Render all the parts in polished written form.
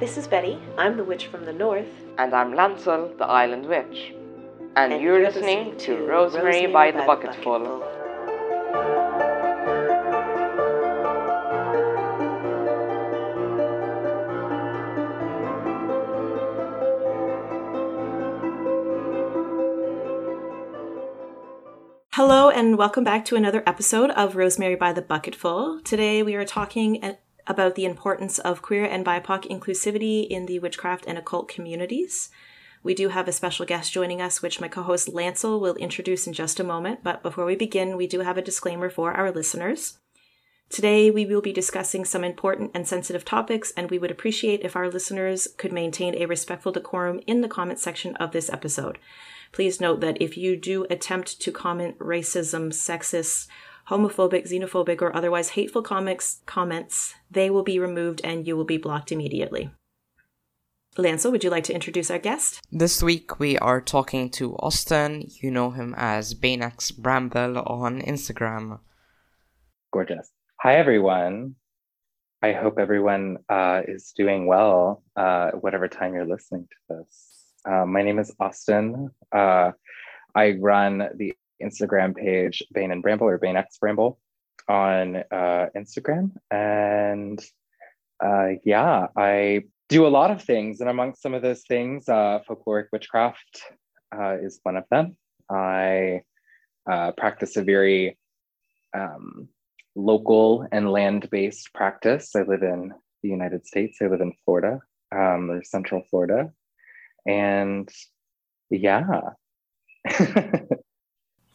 This is Betty, I'm the Witch from the North. And I'm Lancel, the Island Witch. And you're listening to Rosemary by the Bucketful. Hello and welcome back to another episode of Rosemary by the Bucketful. Today we are talking about the importance of queer and BIPOC inclusivity in the witchcraft and occult communities. We do have a special guest joining us, which my co-host Lancel will introduce in just a moment, but before we begin, we do have a disclaimer for our listeners. Today we will be discussing some important and sensitive topics, and we would appreciate if our listeners could maintain a respectful decorum in the comment section of this episode. Please note that if you do attempt to comment racism, sexist, homophobic, xenophobic, or otherwise hateful comments, they will be removed and you will be blocked immediately. Lancel, would you like to introduce our guest? This week we are talking to Austin. You know him as Bane x Bramble on Instagram. Gorgeous. Hi, everyone. I hope everyone is doing well, whatever time you're listening to this. My name is Austin. I run the Instagram page Bane and Bramble, or Bane x Bramble, on Instagram. And yeah, I do a lot of things. And amongst some of those things, folkloric witchcraft is one of them. I practice a very local and land-based practice. I live in the United States. I live in Florida, or Central Florida. And yeah.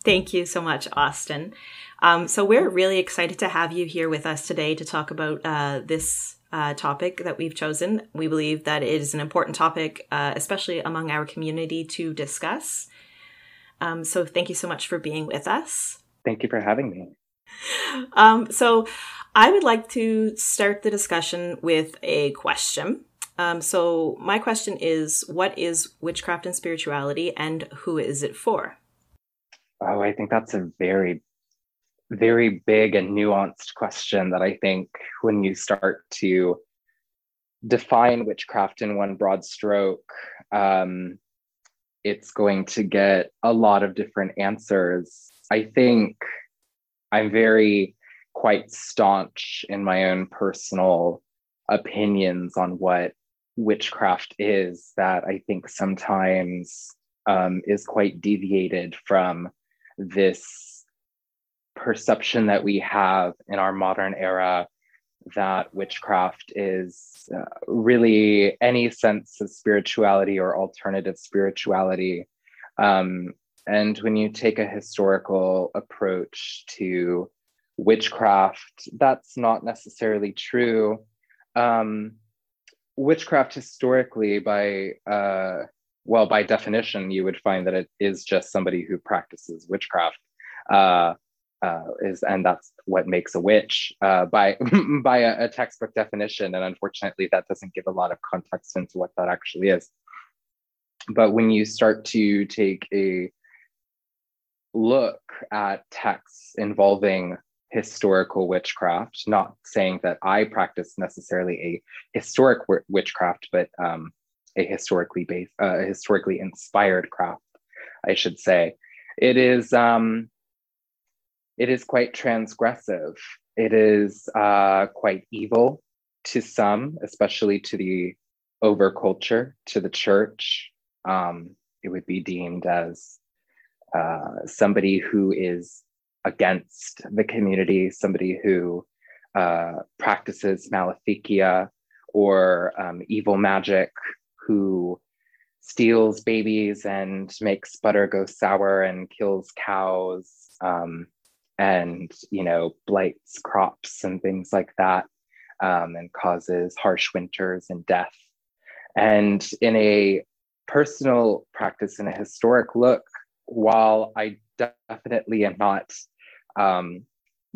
Thank you so much, Austin. So we're really excited to have you here with us today to talk about this topic that we've chosen. We believe that it is an important topic, especially among our community, to discuss. So thank you so much for being with us. Thank you for having me. So I would like to start the discussion with a question. So my question is, what is witchcraft and spirituality, and who is it for? Oh, I think that's a very, very big and nuanced question that I think when you start to define witchcraft in one broad stroke, it's going to get a lot of different answers. I think I'm very quite staunch in my own personal opinions on what witchcraft is, that I think sometimes is quite deviated from this perception that we have in our modern era that witchcraft is really any sense of spirituality or alternative spirituality. And when you take a historical approach to witchcraft, that's not necessarily true. Witchcraft historically, by definition, you would find that it is just somebody who practices witchcraft, and that's what makes a witch by a textbook definition. And unfortunately, that doesn't give a lot of context into what that actually is. But when you start to take a look at texts involving historical witchcraft, not saying that I practice necessarily a historic witchcraft, but a historically based, historically inspired craft, I should say. It is quite transgressive. It is quite evil to some, especially to the overculture, to the church. It would be deemed as somebody who is against the community, somebody who practices maleficia or evil magic, who steals babies and makes butter go sour and kills cows and, you know, blights crops and things like that, and causes harsh winters and death. And in a personal practice, in a historic look, while I definitely am not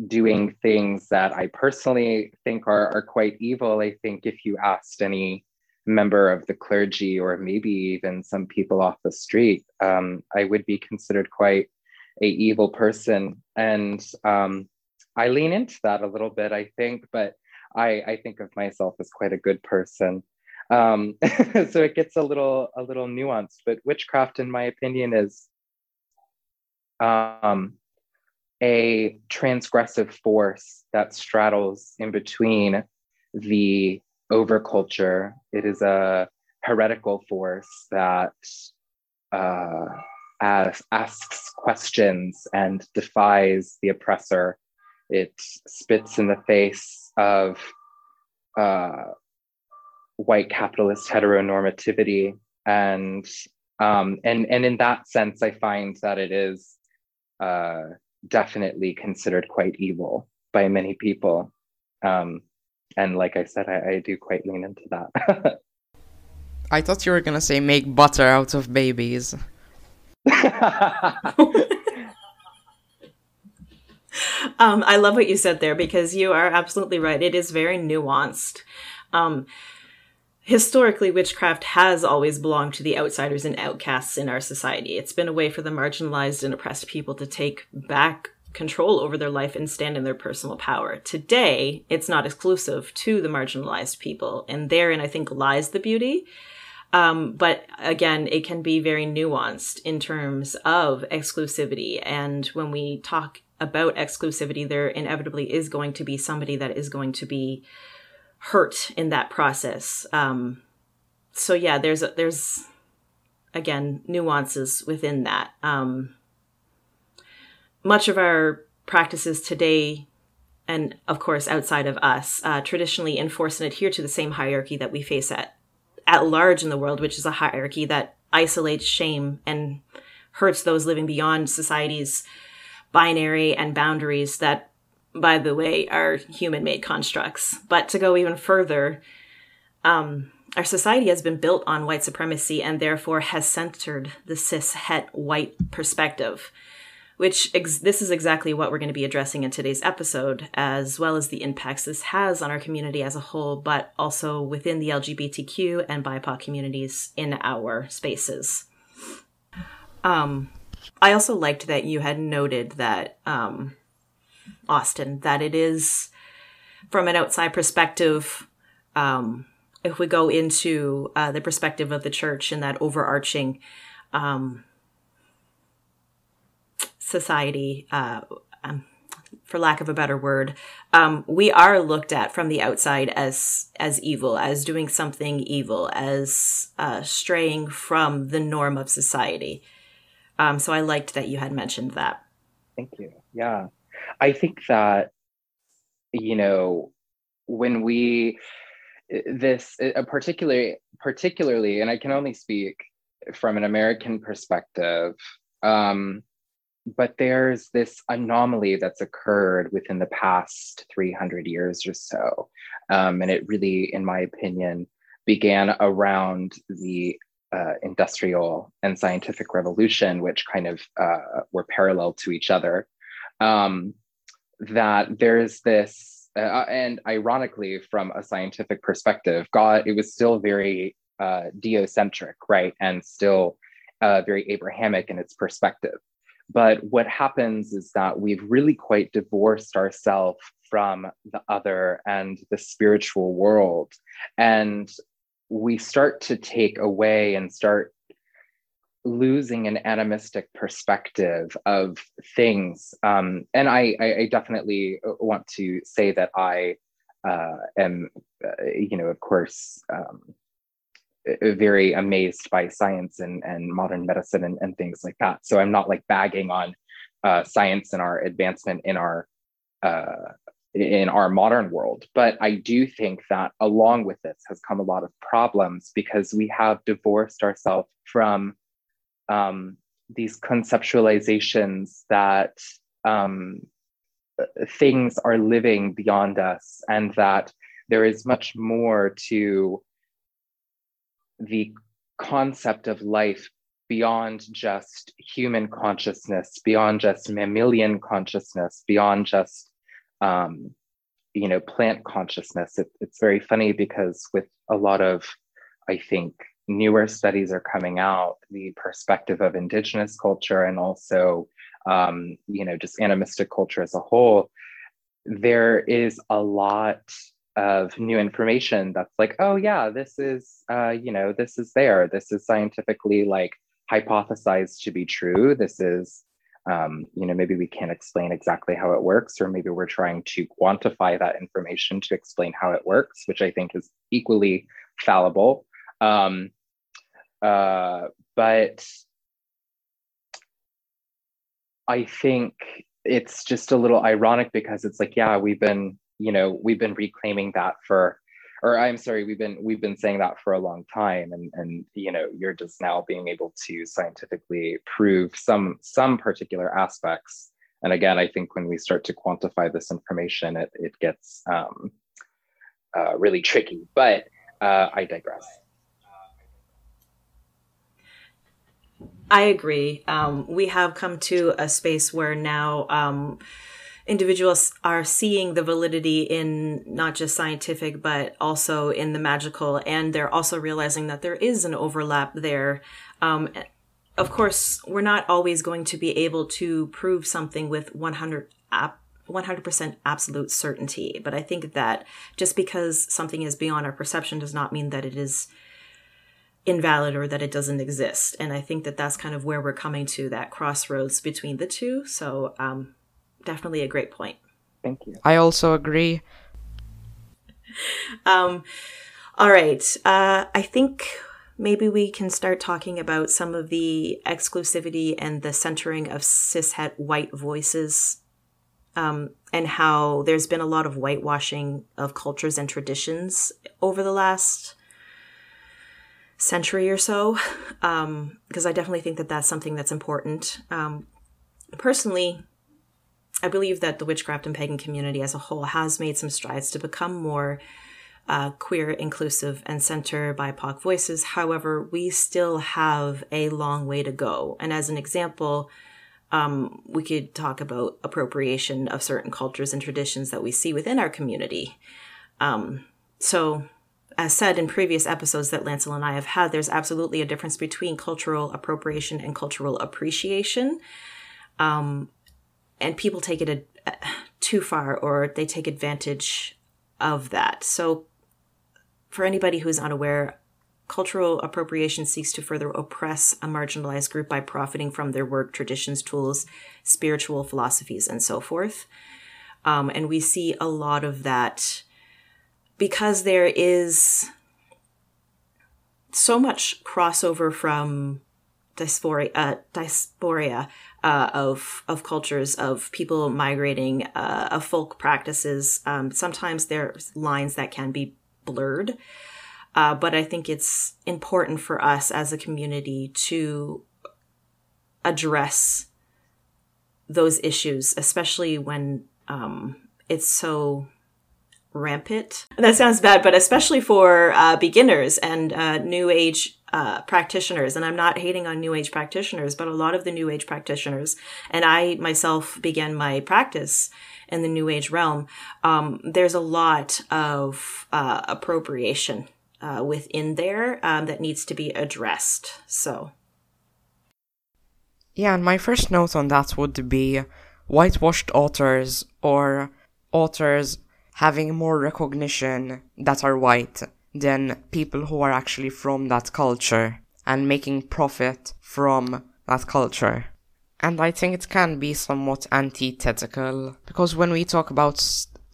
doing things that I personally think are quite evil, I think if you asked any member of the clergy, or maybe even some people off the street, I would be considered quite an evil person. And I lean into that a little bit, I think, but I think of myself as quite a good person. So it gets a little nuanced, but witchcraft, in my opinion, is a transgressive force that straddles in between the overculture. It is a heretical force that asks questions and defies the oppressor. It spits in the face of white capitalist heteronormativity, and in that sense, I find that it is definitely considered quite evil by many people. And like I said, I do quite lean into that. I thought you were gonna say make butter out of babies. I love what you said there, because you are absolutely right. It is very nuanced. Historically, witchcraft has always belonged to the outsiders and outcasts in our society. It's been a way for the marginalized and oppressed people to take back control over their life and stand in their personal power. Today, it's not exclusive to the marginalized people, and therein, I think, lies the beauty. But again, it can be very nuanced in terms of exclusivity. And when we talk about exclusivity, there inevitably is going to be somebody that is going to be hurt in that process. So yeah, there's again nuances within that. Much of our practices today, and of course outside of us, traditionally enforce and adhere to the same hierarchy that we face at large in the world, which is a hierarchy that isolates, shame, and hurts those living beyond society's binary and boundaries that, by the way, are human-made constructs. But to go even further, our society has been built on white supremacy and therefore has centered the cis-het white perspective, which this is exactly what we're going to be addressing in today's episode, as well as the impacts this has on our community as a whole, but also within the LGBTQ and BIPOC communities in our spaces. I also liked that you had noted that, Austin, that it is, from an outside perspective, if we go into the perspective of the church and that overarching society, for lack of a better word, we are looked at from the outside as evil, as doing something evil, as straying from the norm of society. So I liked that you had mentioned that. Thank you. Yeah. I think that, you know, when we, this particularly, and I can only speak from an American perspective, but there's this anomaly that's occurred within the past 300 years or so. And it really, in my opinion, began around the industrial and scientific revolution, which kind of were parallel to each other. That there's this, and ironically, from a scientific perspective, God, it was still very deocentric, right? And still very Abrahamic in its perspective. But what happens is that we've really quite divorced ourselves from the other and the spiritual world. And we start to take away and start losing an animistic perspective of things. And I definitely want to say that I am, you know, of course, very amazed by science and modern medicine and things like that. So I'm not like bagging on science and our advancement in our modern world. But I do think that along with this has come a lot of problems, because we have divorced ourselves from these conceptualizations that things are living beyond us, and that there is much more to the concept of life beyond just human consciousness, beyond just mammalian consciousness, beyond just you know, plant consciousness. It's very funny because with a lot of, I think, newer studies are coming out, the perspective of indigenous culture and also, you know, just animistic culture as a whole, there is a lot of new information that's like, oh yeah, this is, you know, this is there. This is scientifically like hypothesized to be true. This is, you know, maybe we can't explain exactly how it works, or maybe we're trying to quantify that information to explain how it works, which I think is equally fallible. But I think it's just a little ironic because it's like, yeah, we've been, you know, we've been reclaiming that for, or I'm sorry, we've been saying that for a long time, and you know, you're just now being able to scientifically prove some particular aspects. And again, I think when we start to quantify this information, it gets really tricky. But I digress. I agree. We have come to a space where now individuals are seeing the validity in not just scientific, but also in the magical. And they're also realizing that there is an overlap there. Of course, we're not always going to be able to prove something with 100% absolute certainty. But I think that just because something is beyond our perception does not mean that it is invalid or that it doesn't exist. And I think that that's kind of where we're coming to, that crossroads between the two. So definitely a great point. Thank you. I also agree. All right. I think maybe we can start talking about some of the exclusivity and the centering of cishet white voices, and how there's been a lot of whitewashing of cultures and traditions over the last century or so, because I definitely think that that's something that's important. Personally, I believe that the witchcraft and pagan community as a whole has made some strides to become more queer, inclusive, and center BIPOC voices. However, we still have a long way to go. And as an example, we could talk about appropriation of certain cultures and traditions that we see within our community. As said in previous episodes that Lancel and I have had, there's absolutely a difference between cultural appropriation and cultural appreciation. And people take it too far, or they take advantage of that. So for anybody who's unaware, cultural appropriation seeks to further oppress a marginalized group by profiting from their work, traditions, tools, spiritual philosophies, and so forth. And we see a lot of that, because there is so much crossover from dysphoria of cultures, of people migrating, of folk practices. Sometimes there's lines that can be blurred, but I think it's important for us as a community to address those issues, especially when it's so rampant. That sounds bad, but especially for beginners and new age practitioners. And I'm not hating on new age practitioners, but a lot of the new age practitioners, and I myself began my practice in the new age realm, there's a lot of appropriation within there that needs to be addressed. So yeah, and my first note on that would be whitewashed authors, or authors having more recognition that are white than people who are actually from that culture, and making profit from that culture. And I think it can be somewhat antithetical, because when we talk about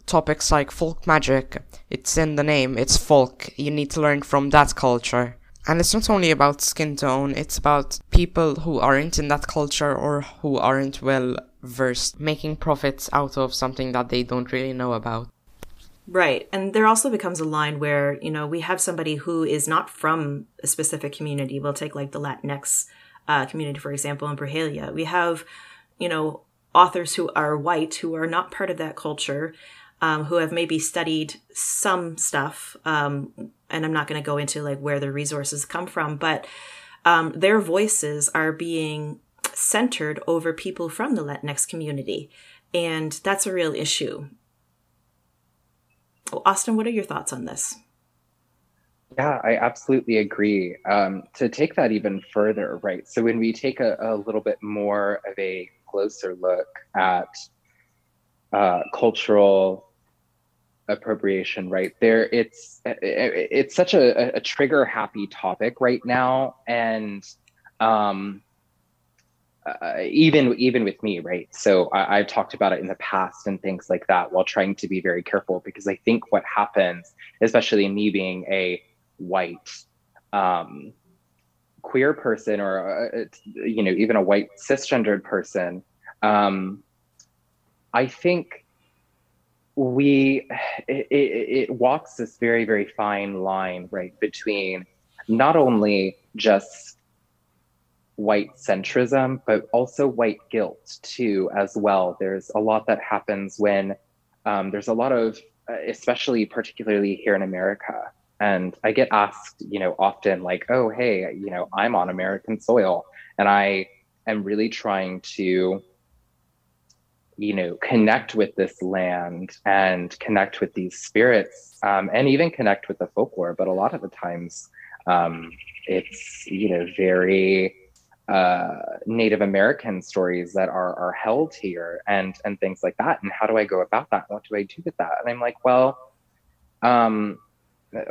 topics like folk magic, it's in the name, it's folk, you need to learn from that culture. And it's not only about skin tone, it's about people who aren't in that culture or who aren't well versed, making profits out of something that they don't really know about. Right. And there also becomes a line where, you know, we have somebody who is not from a specific community. We'll take like the Latinx community, for example, in Brujería. We have, you know, authors who are white, who are not part of that culture, who have maybe studied some stuff. And I'm not going to go into like where the resources come from, but their voices are being centered over people from the Latinx community. And that's a real issue. Austin, what are your thoughts on this? Yeah, I absolutely agree. To take that even further, right? So when we take a little bit more of a closer look at cultural appropriation right there. It's such a trigger happy topic right now, and even with me, right? So I've talked about it in the past and things like that, while trying to be very careful, because I think what happens, especially me being a white queer person, or even a white cisgendered person, I think it walks this very, very fine line, right, between not only just white centrism, but also white guilt too, as well. There's a lot that happens when there's a lot of, especially particularly here in America. And I get asked, often like, oh, hey, I'm on American soil, and I am really trying to, connect with this land and connect with these spirits, and even connect with the folklore. But a lot of the times it's, very Native American stories that are held here and things like that. And how do I go about that? What do I do with that? And I'm like, well,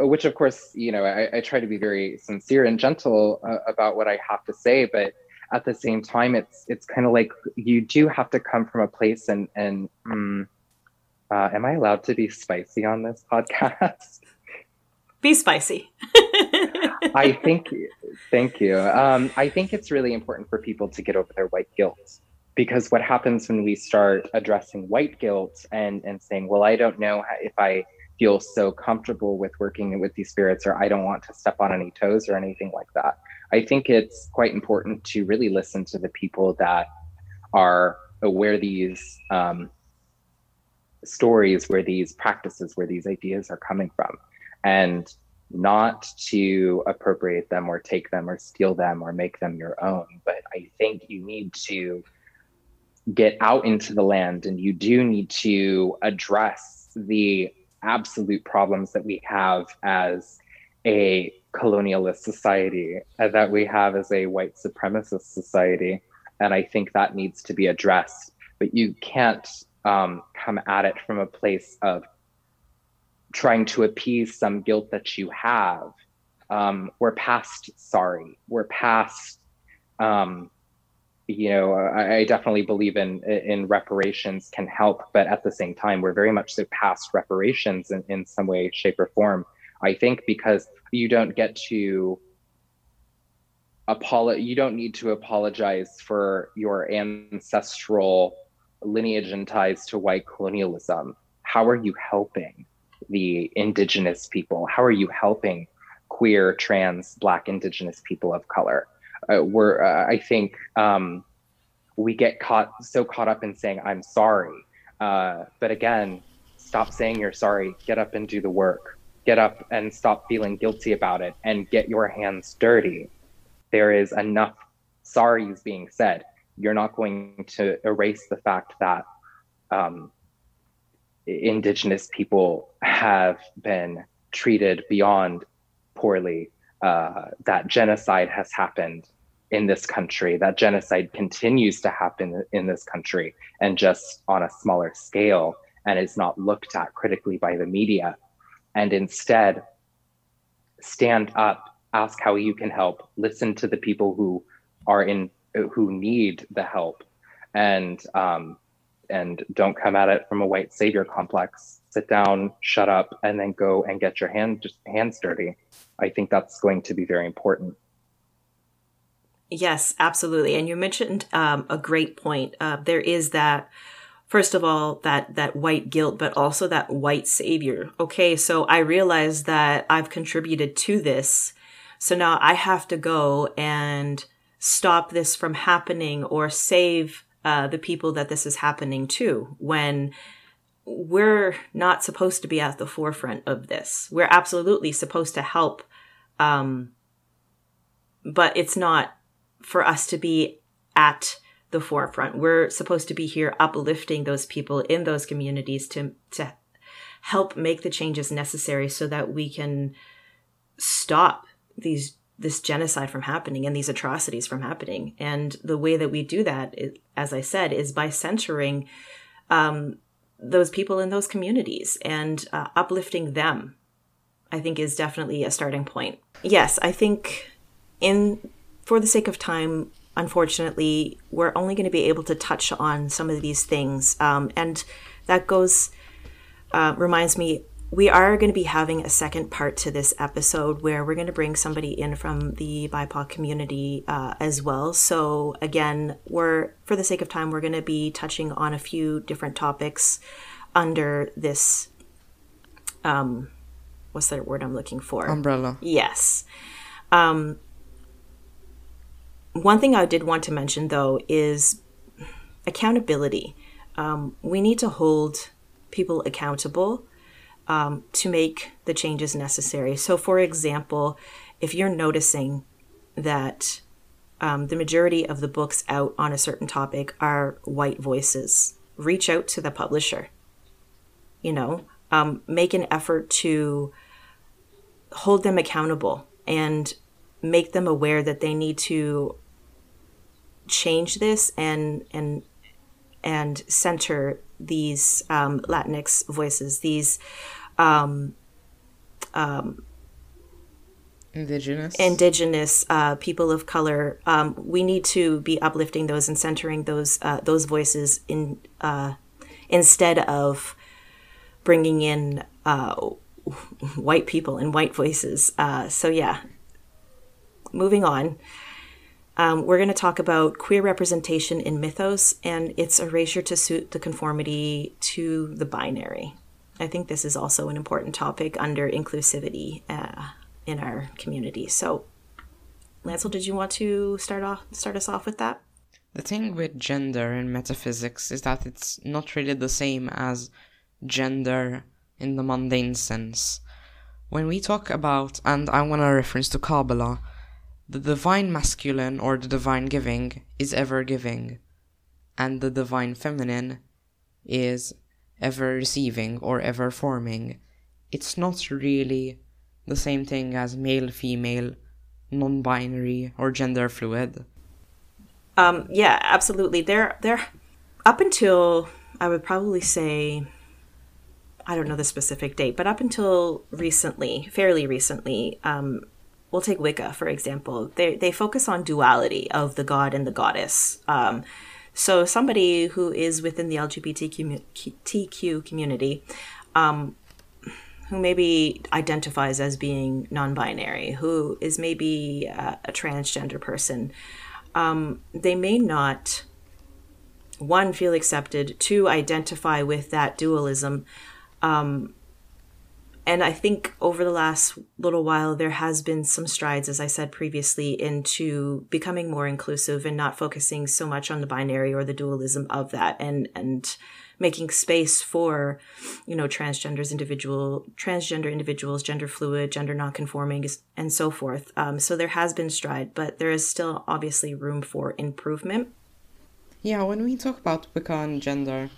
which of course, I try to be very sincere and gentle about what I have to say, but at the same time, it's kind of like, you do have to come from a place and am I allowed to be spicy on this podcast? Be spicy. Thank you. I think it's really important for people to get over their white guilt, because what happens when we start addressing white guilt and saying, well, I don't know if I feel so comfortable with working with these spirits, or I don't want to step on any toes or anything like that. I think it's quite important to really listen to the people that are aware these stories, where these practices, where these ideas are coming from, and not to appropriate them or take them or steal them or make them your own. But I think you need to get out into the land, and you do need to address the absolute problems that we have as a colonialist society, that we have as a white supremacist society. And I think that needs to be addressed, but you can't come at it from a place of trying to appease some guilt that you have. We're past sorry. We're past, I definitely believe in reparations can help, but at the same time, we're very much so past reparations in some way, shape, or form. I think because you don't need to apologize for your ancestral lineage and ties to white colonialism. How are you helping the indigenous people? How are you helping queer, trans, Black, indigenous people of color? I think we get caught up in saying, I'm sorry. But again, stop saying you're sorry. Get up and do the work. Get up and stop feeling guilty about it, and get your hands dirty. There is enough sorries being said. You're not going to erase the fact that indigenous people have been treated beyond poorly. That genocide has happened in this country, that genocide continues to happen in this country, and just on a smaller scale, and is not looked at critically by the media. And instead, stand up, ask how you can help, listen to the people who need the help, and don't come at it from a white savior complex. Sit down, shut up, and then go and get your hands dirty. I think that's going to be very important. Yes, absolutely. And you mentioned a great point. There is that, first of all, that white guilt, but also that white savior. Okay, so I realize that I've contributed to this. So now I have to go and stop this from happening, or save the people that this is happening to, when we're not supposed to be at the forefront of this. We're absolutely supposed to help, but it's not for us to be at the forefront. We're supposed to be here uplifting those people in those communities to help make the changes necessary, so that we can stop this genocide from happening and these atrocities from happening. And the way that we do that, as I said, is by centering those people in those communities and uplifting them, I think, is definitely a starting point. Yes, I think for the sake of time, unfortunately, we're only going to be able to touch on some of these things. And that reminds me, we are going to be having a second part to this episode where we're going to bring somebody in from the BIPOC community as well. So again, for the sake of time, we're going to be touching on a few different topics under this, what's the word I'm looking for? Umbrella. Yes. One thing I did want to mention, though, is accountability. We need to hold people accountable to make the changes necessary. So, for example, if you're noticing that the majority of the books out on a certain topic are white voices, reach out to the publisher. You know, make an effort to hold them accountable and make them aware that they need to change this and center these Latinx voices, these indigenous people of color. We need to be uplifting those and centering those voices instead of bringing in white people and white voices. So yeah. Moving on, we're going to talk about queer representation in mythos and its erasure to suit the conformity to the binary. I think this is also an important topic under inclusivity in our community. So, Lancel, did you want to start us off with that? The thing with gender in metaphysics is that it's not really the same as gender in the mundane sense. When we talk about, and I want to reference to Kabbalah, the divine masculine or the divine giving is ever giving, and the divine feminine is ever receiving or ever forming. It's not really the same thing as male, female, non-binary, or gender fluid. Yeah, absolutely. They're up until, I would probably say, I don't know the specific date, but up until recently, fairly recently, we'll take Wicca, for example. They focus on duality of the god and the goddess. So somebody who is within the LGBTQ community, who maybe identifies as being non-binary, who is maybe a transgender person, they may not, one, feel accepted, two, identify with that dualism. And I think over the last little while, there has been some strides, as I said previously, into becoming more inclusive and not focusing so much on the binary or the dualism of that, and making space for, you know, transgender individuals, gender fluid, gender nonconforming, and so forth. So there has been stride, but there is still obviously room for improvement. Yeah, when we talk about Wicca and gender,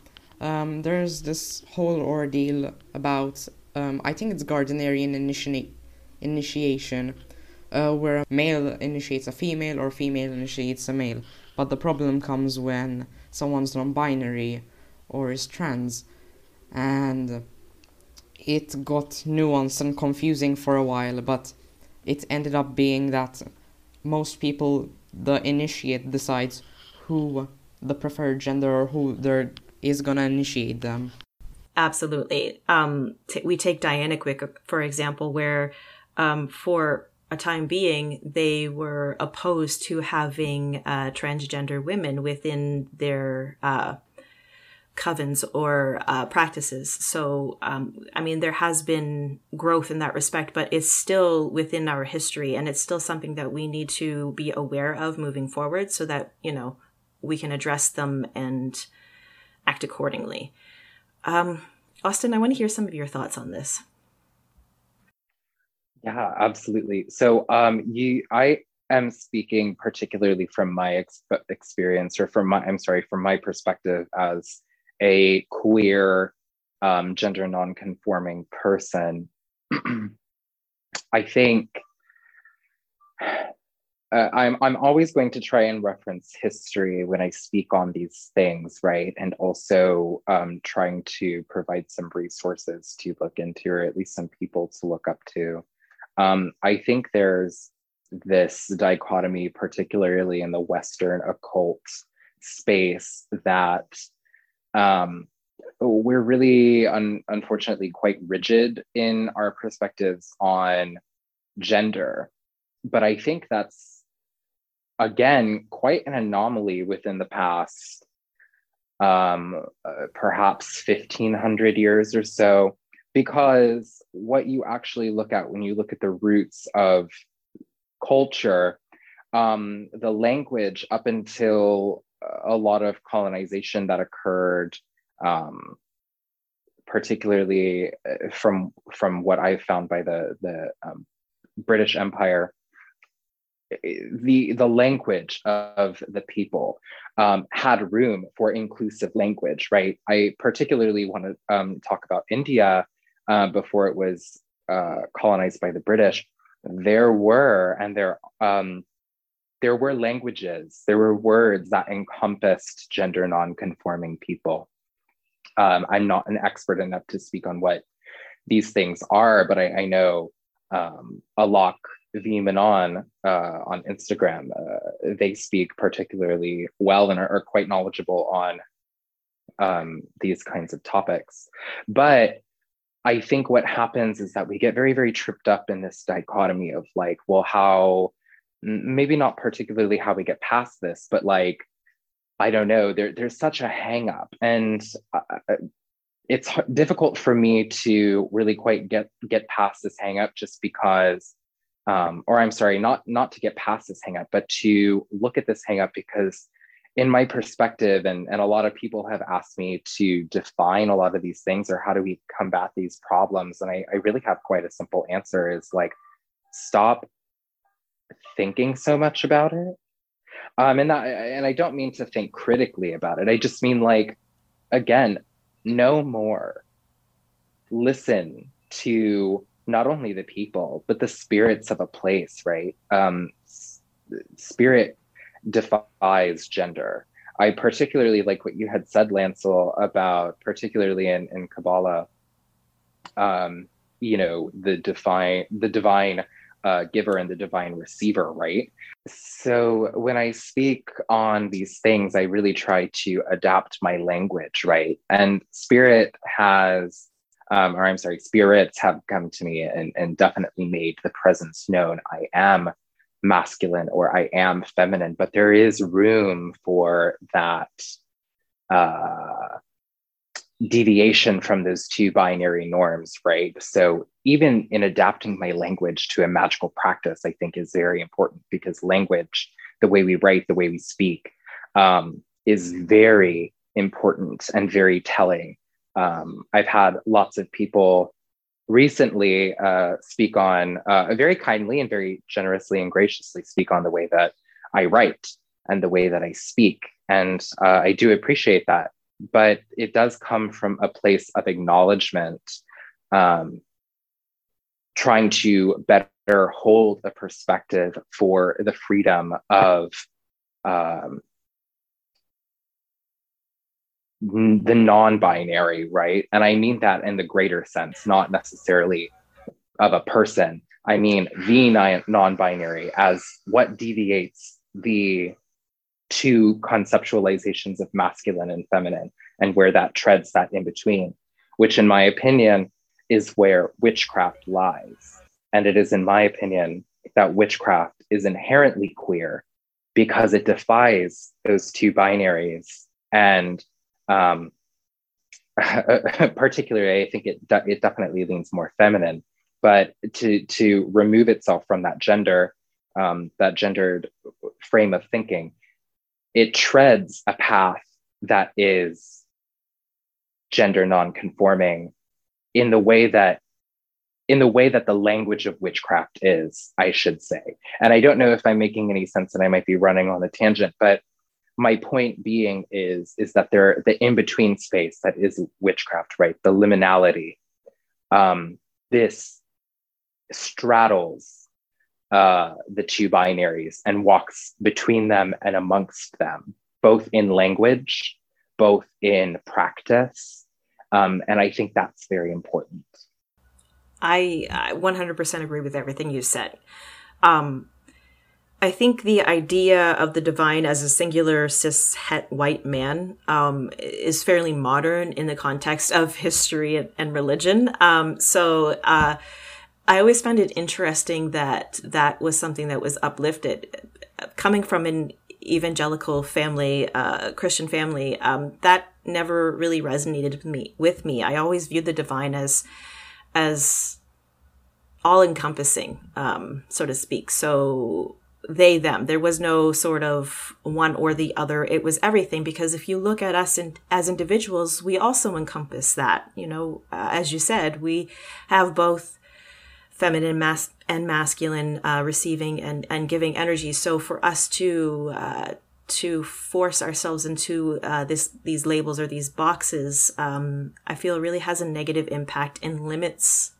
there's this whole ordeal about I think it's Gardnerian initiation, where a male initiates a female or female initiates a male. But the problem comes when someone's non-binary or is trans. And it got nuanced and confusing for a while, but it ended up being that most people, the initiate decides who the preferred gender or who there is gonna initiate them. Absolutely. We take Dianic Wicca, for example, where for a time being, they were opposed to having transgender women within their covens or practices. So, I mean, there has been growth in that respect, but it's still within our history, and it's still something that we need to be aware of moving forward so that, you know, we can address them and act accordingly. Austin, I want to hear some of your thoughts on this. Yeah, absolutely. So I am speaking particularly from my experience, or from my perspective as a queer, gender nonconforming person. I think I'm always going to try and reference history when I speak on these things, right? And also trying to provide some resources to look into, or at least some people to look up to. I think there's this dichotomy, particularly in the Western occult space, that we're really, unfortunately, quite rigid in our perspectives on gender. But I think that's, again, quite an anomaly within the past, perhaps 1,500 years or so, because what you actually look at when you look at the roots of culture, the language up until a lot of colonization that occurred, particularly from what I've found by the British Empire, the language of the people had room for inclusive language, right? I particularly want to talk about India before it was colonized by the British. There were languages, there were words that encompassed gender non-conforming people. I'm not an expert enough to speak on what these things are, but I know Alok V-Menon on Instagram, they speak particularly well and are quite knowledgeable on these kinds of topics. But I think what happens is that we get very, very tripped up in this dichotomy of like, well, how, maybe not particularly how we get past this, but like, I don't know, there's such a hang up. And it's difficult for me to really quite get past this hang up, just because, or I'm sorry, not to get past this hang up, but to look at this hang up, because in my perspective, and a lot of people have asked me to define a lot of these things, or how do we combat these problems? And I really have quite a simple answer, is like, stop thinking so much about it. And I don't mean to think critically about it. I just mean, like, again, no more. Listen to not only the people, but the spirits of a place, right? Spirit defies gender. I particularly like what you had said, Lancel, about particularly in Kabbalah, the divine giver and the divine receiver, right? So when I speak on these things, I really try to adapt my language, right? And spirits have come to me and definitely made the presence known. I am masculine or I am feminine, but there is room for that deviation from those two binary norms, right? So even in adapting my language to a magical practice, I think is very important, because language, the way we write, the way we speak, is very important and very telling. I've had lots of people recently speak on, very kindly and very generously and graciously speak on the way that I write and the way that I speak. And I do appreciate that. But it does come from a place of acknowledgement, trying to better hold a perspective for the freedom of the non-binary, right? And I mean that in the greater sense, not necessarily of a person. I mean the non-binary as what deviates the two conceptualizations of masculine and feminine, and where that treads that in between, which in my opinion is where witchcraft lies. And it is in my opinion that witchcraft is inherently queer, because it defies those two binaries. And particularly, I think it definitely leans more feminine, but to remove itself from that gender, that gendered frame of thinking, it treads a path that is gender non-conforming in the way that the language of witchcraft is, I should say. And I don't know if I'm making any sense, and I might be running on a tangent, but my point being is that the in-between space that is witchcraft, right? The liminality, this straddles the two binaries and walks between them and amongst them, both in language, both in practice. And I think that's very important. I 100% agree with everything you said. I think the idea of the divine as a singular cis het white man is fairly modern in the context of history and religion. So I always found it interesting that that was something that was uplifted. Coming from an evangelical family, Christian family, that never really resonated with me. I always viewed the divine as all-encompassing, so to speak. So they, them. There was no sort of one or the other. It was everything, because if you look at us as individuals, we also encompass that. You know, as you said, we have both feminine and masculine, receiving and giving energy. So for us to force ourselves into these labels or these boxes, I feel really has a negative impact and limits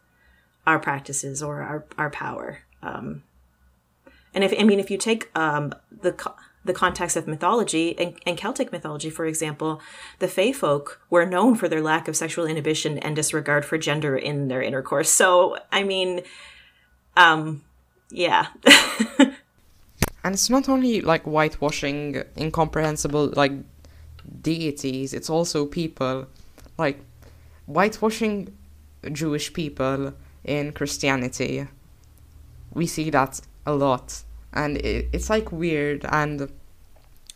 our practices or our power. And if you take the context of mythology and Celtic mythology, for example, the Fae folk were known for their lack of sexual inhibition and disregard for gender in their intercourse. So, I mean, yeah. And it's not only like whitewashing incomprehensible like deities, it's also people, like whitewashing Jewish people in Christianity. We see that a lot, and it's like weird, and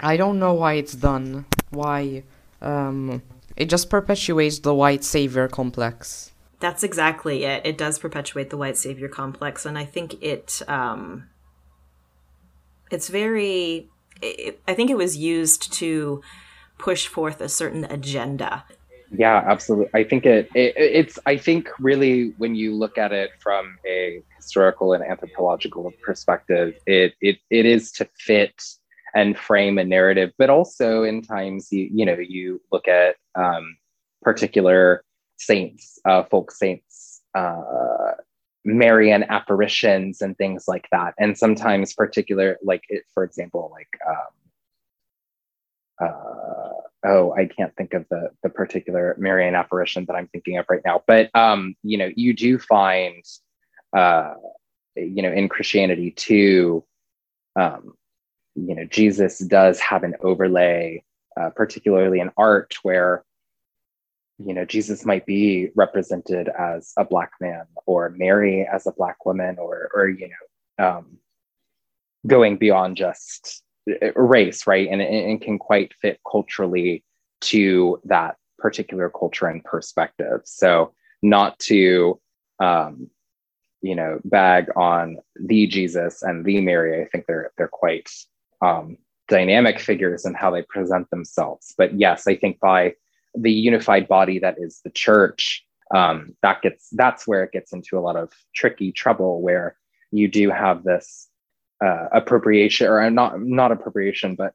I don't know why it's done, why it just perpetuates the white savior complex. That's exactly it. It does perpetuate the white savior complex, and I think it I think it was used to push forth a certain agenda. Yeah, absolutely. I think it's really, when you look at it from a historical and anthropological perspective, it is to fit and frame a narrative, but also in times, you look at particular saints, folk saints, Marian apparitions and things like that. And sometimes particular, I can't think of the particular Marian apparition that I'm thinking of right now. But, you do find, in Christianity too, Jesus does have an overlay, particularly in art, where Jesus might be represented as a Black man, or Mary as a Black woman, or going beyond just race, right? And it can quite fit culturally to that particular culture and perspective. So not to, bag on the Jesus and the Mary. I think they're quite dynamic figures in how they present themselves. But yes, I think by the unified body that is the church, that's where it gets into a lot of tricky trouble, where you do have this appropriation, or not appropriation, but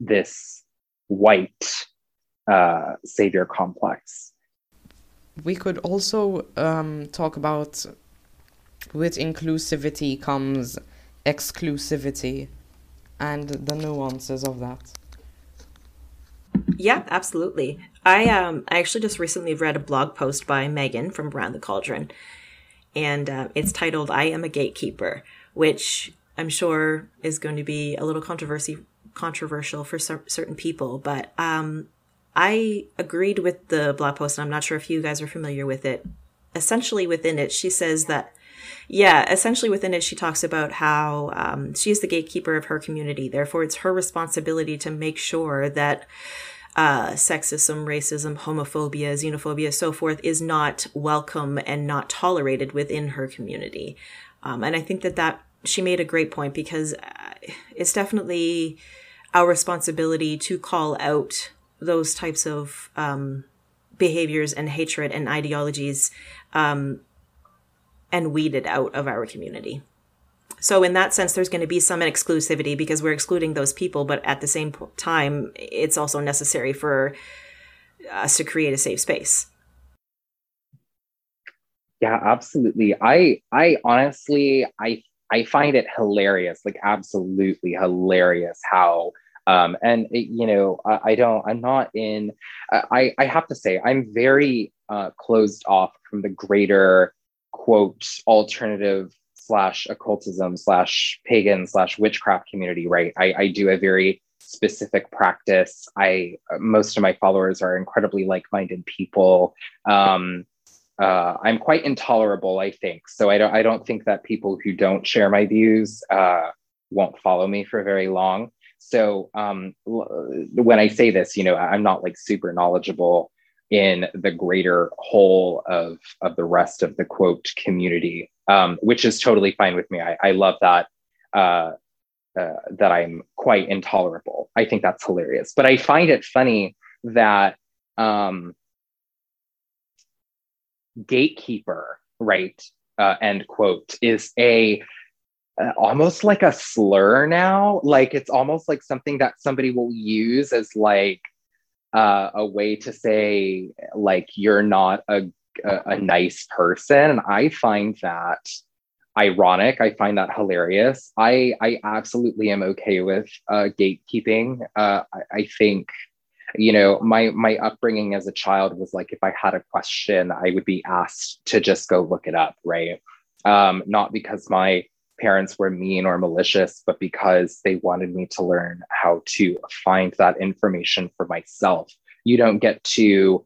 this white savior complex. We could also talk about, with inclusivity comes exclusivity and the nuances of that. Yeah, absolutely. I actually just recently read a blog post by Megan from Around the Cauldron, and it's titled "I Am a Gatekeeper," which I'm sure is going to be a little controversial for certain people. But I agreed with the blog post, and I'm not sure if you guys are familiar with it. Essentially, within it, she says that, she talks about how she is the gatekeeper of her community. Therefore, it's her responsibility to make sure that sexism, racism, homophobia, xenophobia, so forth, is not welcome and not tolerated within her community. And I think that she made a great point, because it's definitely our responsibility to call out those types of behaviors and hatred and ideologies, and weed it out of our community. So in that sense, there's going to be some exclusivity, because we're excluding those people, but at the same time, it's also necessary for us to create a safe space. Yeah, absolutely. I honestly, I I find it hilarious, like absolutely hilarious how, and it, you know, I have to say, I'm very closed off from the greater, quote, alternative / occultism / pagan / witchcraft community, right? I do a very specific practice. Most of my followers are incredibly like-minded people. I'm quite intolerable, I think. So I don't think that people who don't share my views won't follow me for very long. So when I say this, you know, I'm not like super knowledgeable in the greater whole of the rest of the quote community, which is totally fine with me. I love that, that I'm quite intolerable. I think that's hilarious. But I find it funny that gatekeeper, right, end quote, is almost like a slur now. Like it's almost like something that somebody will use as like a way to say like you're not a nice person. And I find that ironic. I find that hilarious. I absolutely am okay with gatekeeping. I think, you know, my upbringing as a child was like, if I had a question, I would be asked to just go look it up, right? Not because my parents were mean or malicious, but because they wanted me to learn how to find that information for myself. You don't get to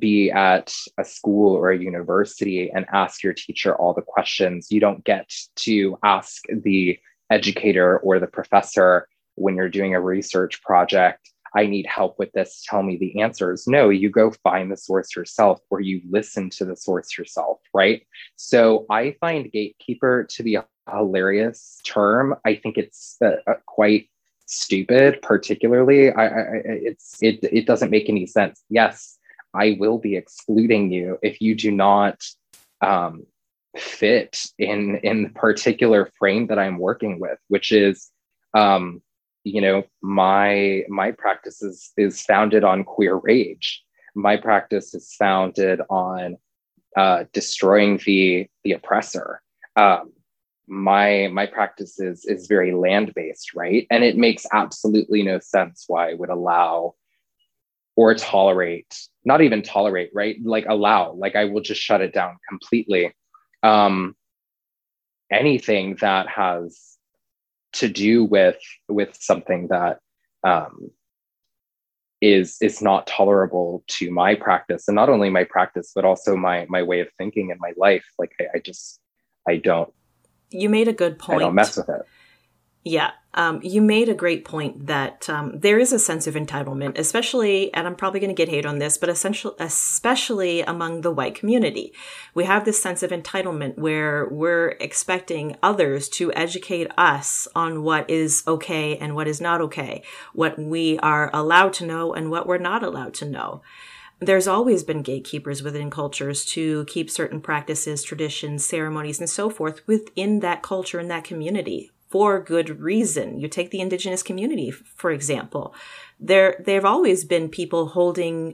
be at a school or a university and ask your teacher all the questions. You don't get to ask the educator or the professor when you're doing a research project, I need help with this, tell me the answers. No, you go find the source yourself, or you listen to the source yourself, right? So I find gatekeeper to be a hilarious term. I think it's quite stupid, particularly. It doesn't make any sense. Yes, I will be excluding you if you do not fit in the particular frame that I'm working with, which is, you know, my practice is founded on queer rage. My practice is founded on destroying the oppressor. My practice is very land-based, right? And it makes absolutely no sense why I would allow or tolerate, not even tolerate, right? Like allow, like I will just shut it down completely. Anything that has to do with something that is not tolerable to my practice, and not only my practice, but also my way of thinking and my life. Like I don't. You made a good point. I don't mess with it. Yeah. You made a great point that there is a sense of entitlement, especially, and I'm probably going to get hate on this, but especially among the white community. We have this sense of entitlement where we're expecting others to educate us on what is okay and what is not okay, what we are allowed to know and what we're not allowed to know. There's always been gatekeepers within cultures to keep certain practices, traditions, ceremonies, and so forth within that culture and that community for good reason. You take the indigenous community, for example. There have always been people holding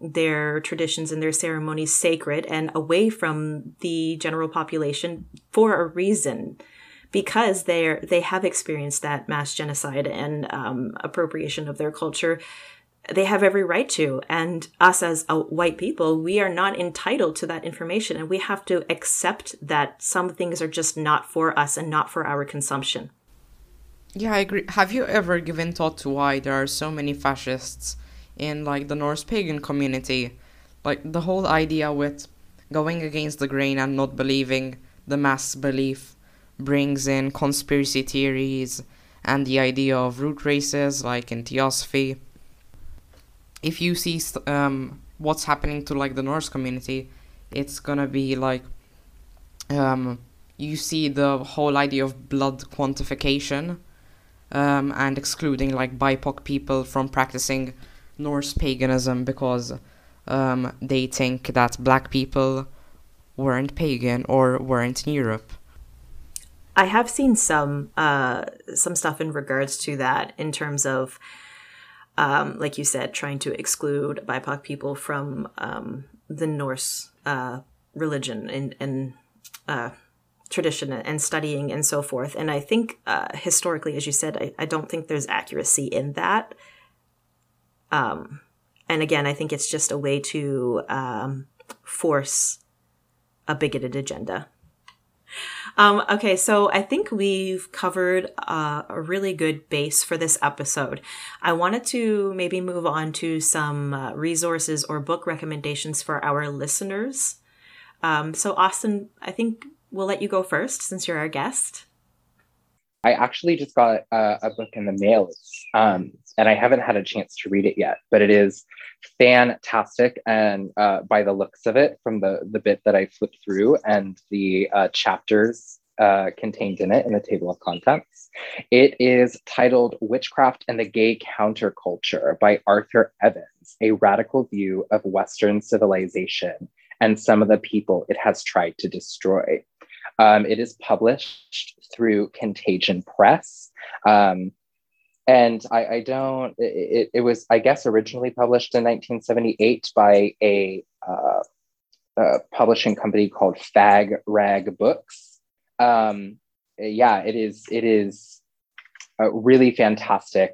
their traditions and their ceremonies sacred and away from the general population for a reason, because they have experienced that mass genocide and appropriation of their culture. They have every right to, and us as white people, we are not entitled to that information, and we have to accept that some things are just not for us and not for our consumption. Yeah, I agree. Have you ever given thought to why there are so many fascists in like the Norse pagan community? Like the whole idea with going against the grain and not believing the mass belief brings in conspiracy theories and the idea of root races like in Theosophy. If you see what's happening to like the Norse community, it's gonna be like you see the whole idea of blood quantification and excluding like BIPOC people from practicing Norse paganism because they think that black people weren't pagan or weren't in Europe. I have seen some stuff in regards to that in terms of like you said, trying to exclude BIPOC people from the Norse religion and tradition and studying and so forth. And I think historically, as you said, I don't think there's accuracy in that. And again, I think it's just a way to force a bigoted agenda. Okay, so I think we've covered a really good base for this episode. I wanted to maybe move on to some resources or book recommendations for our listeners. So Austin, I think we'll let you go first since you're our guest. I actually just got a book in the mail, and I haven't had a chance to read it yet, but it is fantastic. And by the looks of it, from the bit that I flipped through and the chapters contained in it in the table of contents, it is titled Witchcraft and the Gay Counterculture by Arthur Evans, a radical view of Western civilization and some of the people it has tried to destroy. It is published through Contagion Press. And I don't, it was, I guess, originally published in 1978 by a publishing company called Fag Rag Books. Yeah, it is really fantastic.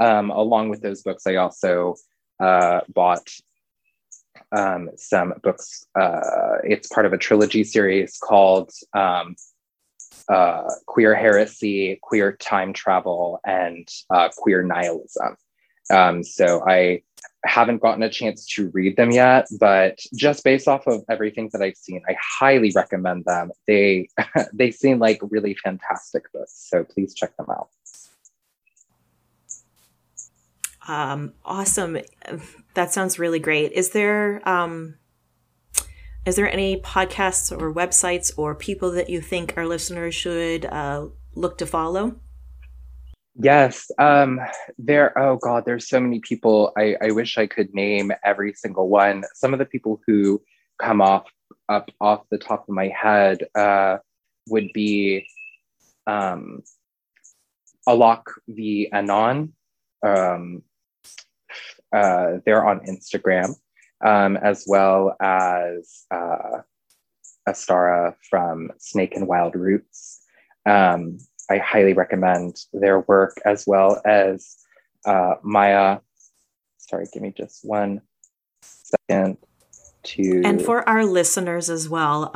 Along with those books, I also bought some books. It's part of a trilogy series called Queer Heresy, Queer Time Travel, and Queer Nihilism. So I haven't gotten a chance to read them yet, but just based off of everything that I've seen, I highly recommend them. They seem like really fantastic books, so please check them out. Awesome. That sounds really great. Is there any podcasts or websites or people that you think our listeners should look to follow? Yes. There's so many people. I wish I could name every single one. Some of the people who come off the top of my head would be Alok V-Menon. They're on Instagram, as well as Astara from Snake and Wild Roots. I highly recommend their work, as well as Maya. Sorry, give me just 1 second to... And for our listeners as well,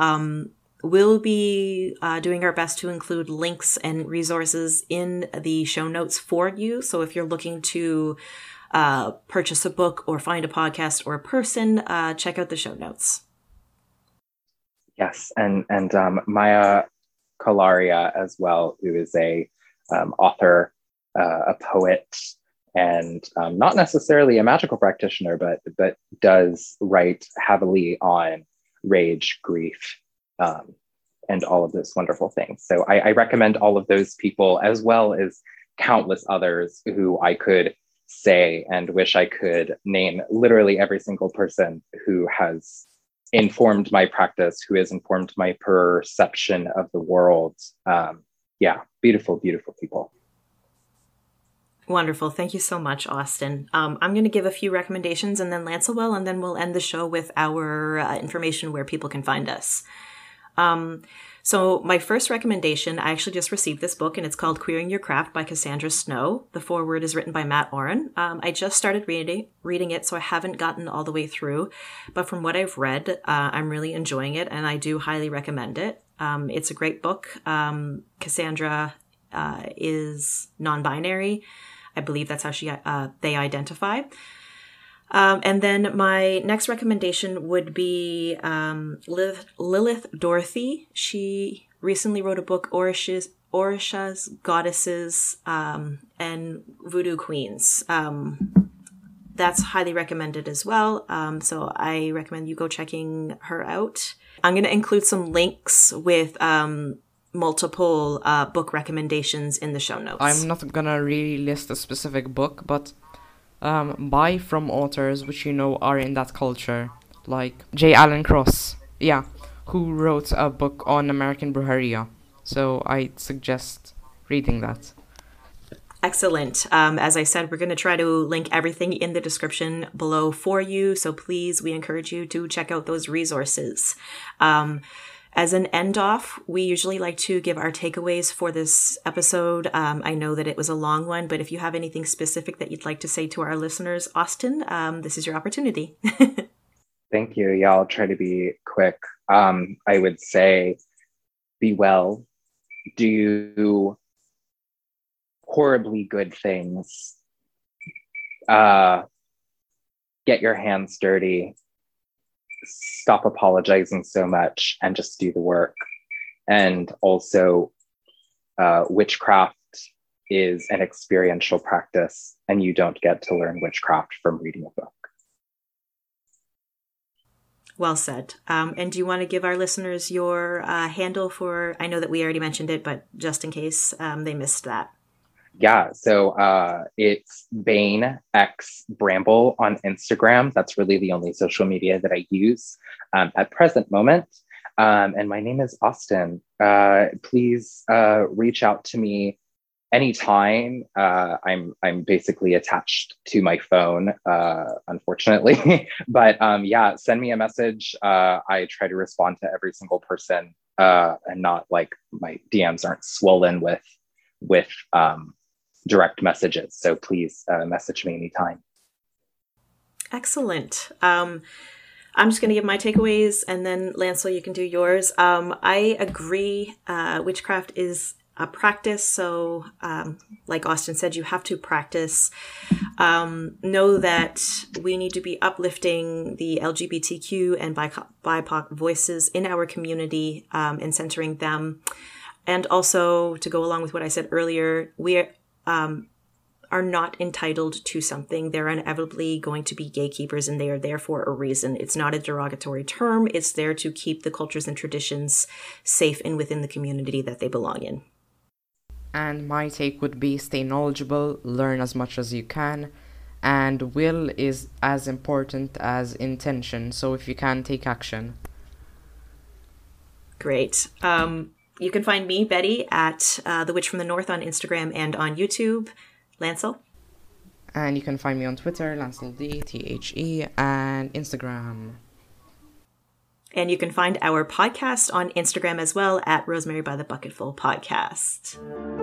we'll be doing our best to include links and resources in the show notes for you. So if you're looking to purchase a book or find a podcast or a person, check out the show notes. Yes, and Maya Kalaria as well, who is a author, a poet, and not necessarily a magical practitioner, but does write heavily on rage, grief, and all of those wonderful things. So I recommend all of those people, as well as countless others who I could say and wish I could name. Literally every single person who has informed my practice, who has informed my perception of the world. Yeah, beautiful, beautiful people. Wonderful. Thank you so much, Austin. I'm going to give a few recommendations and then Lancel will, and then we'll end the show with our information where people can find us. So my first recommendation, I actually just received this book, and it's called Queering Your Craft by Cassandra Snow. The foreword is written by Matt Oren. I just started reading it, so I haven't gotten all the way through. But from what I've read, I'm really enjoying it, and I do highly recommend it. It's a great book. Cassandra is non-binary. I believe that's how they identify. And then my next recommendation would be Lilith Dorsey. She recently wrote a book, Orishas, Goddesses, and Voodoo Queens. That's highly recommended as well. So I recommend you go checking her out. I'm going to include some links with multiple book recommendations in the show notes. I'm not going to really list a specific book, but... buy from authors which you know are in that culture, like J. Allan Cross, who wrote a book on American Brujería. So I suggest reading that. Excellent. As I said, we're going to try to link everything in the description below for you. So please, we encourage you to check out those resources. As an end off, we usually like to give our takeaways for this episode. I know that it was a long one, but if you have anything specific that you'd like to say to our listeners, Austin, this is your opportunity. Thank you. Yeah, I'll try to be quick. I would say, be well. Do horribly good things. Get your hands dirty. Stop apologizing so much and just do the work. And also, witchcraft is an experiential practice, and you don't get to learn witchcraft from reading a book. Well said. And do you want to give our listeners your handle for, I know that we already mentioned it, but just in case they missed that. Yeah, so it's Bane x Bramble on Instagram. That's really the only social media that I use at present moment. And my name is Austin. Please reach out to me anytime. I'm basically attached to my phone, unfortunately. But yeah, send me a message. I try to respond to every single person, and not like my DMs aren't swollen with direct messages. So please message me anytime. Excellent. I'm just going to give my takeaways and then Lancel, you can do yours. I agree. Witchcraft is a practice. So like Austin said, you have to practice. Know that we need to be uplifting the LGBTQ and BIPOC voices in our community and centering them. And also, to go along with what I said earlier, we are not entitled to something. They're inevitably going to be gatekeepers, and they are there for a reason. It's not a derogatory term. It's there to keep the cultures and traditions safe and within the community that they belong in. And my take would be stay knowledgeable, learn as much as you can, and will is as important as intention. So if you can, take action. Great. You can find me, Betty, at The Witch from the North on Instagram and on YouTube. Lancel? And you can find me on Twitter, Lancel D, THE, and Instagram. And you can find our podcast on Instagram as well at Rosemary by the Bucketful Podcast.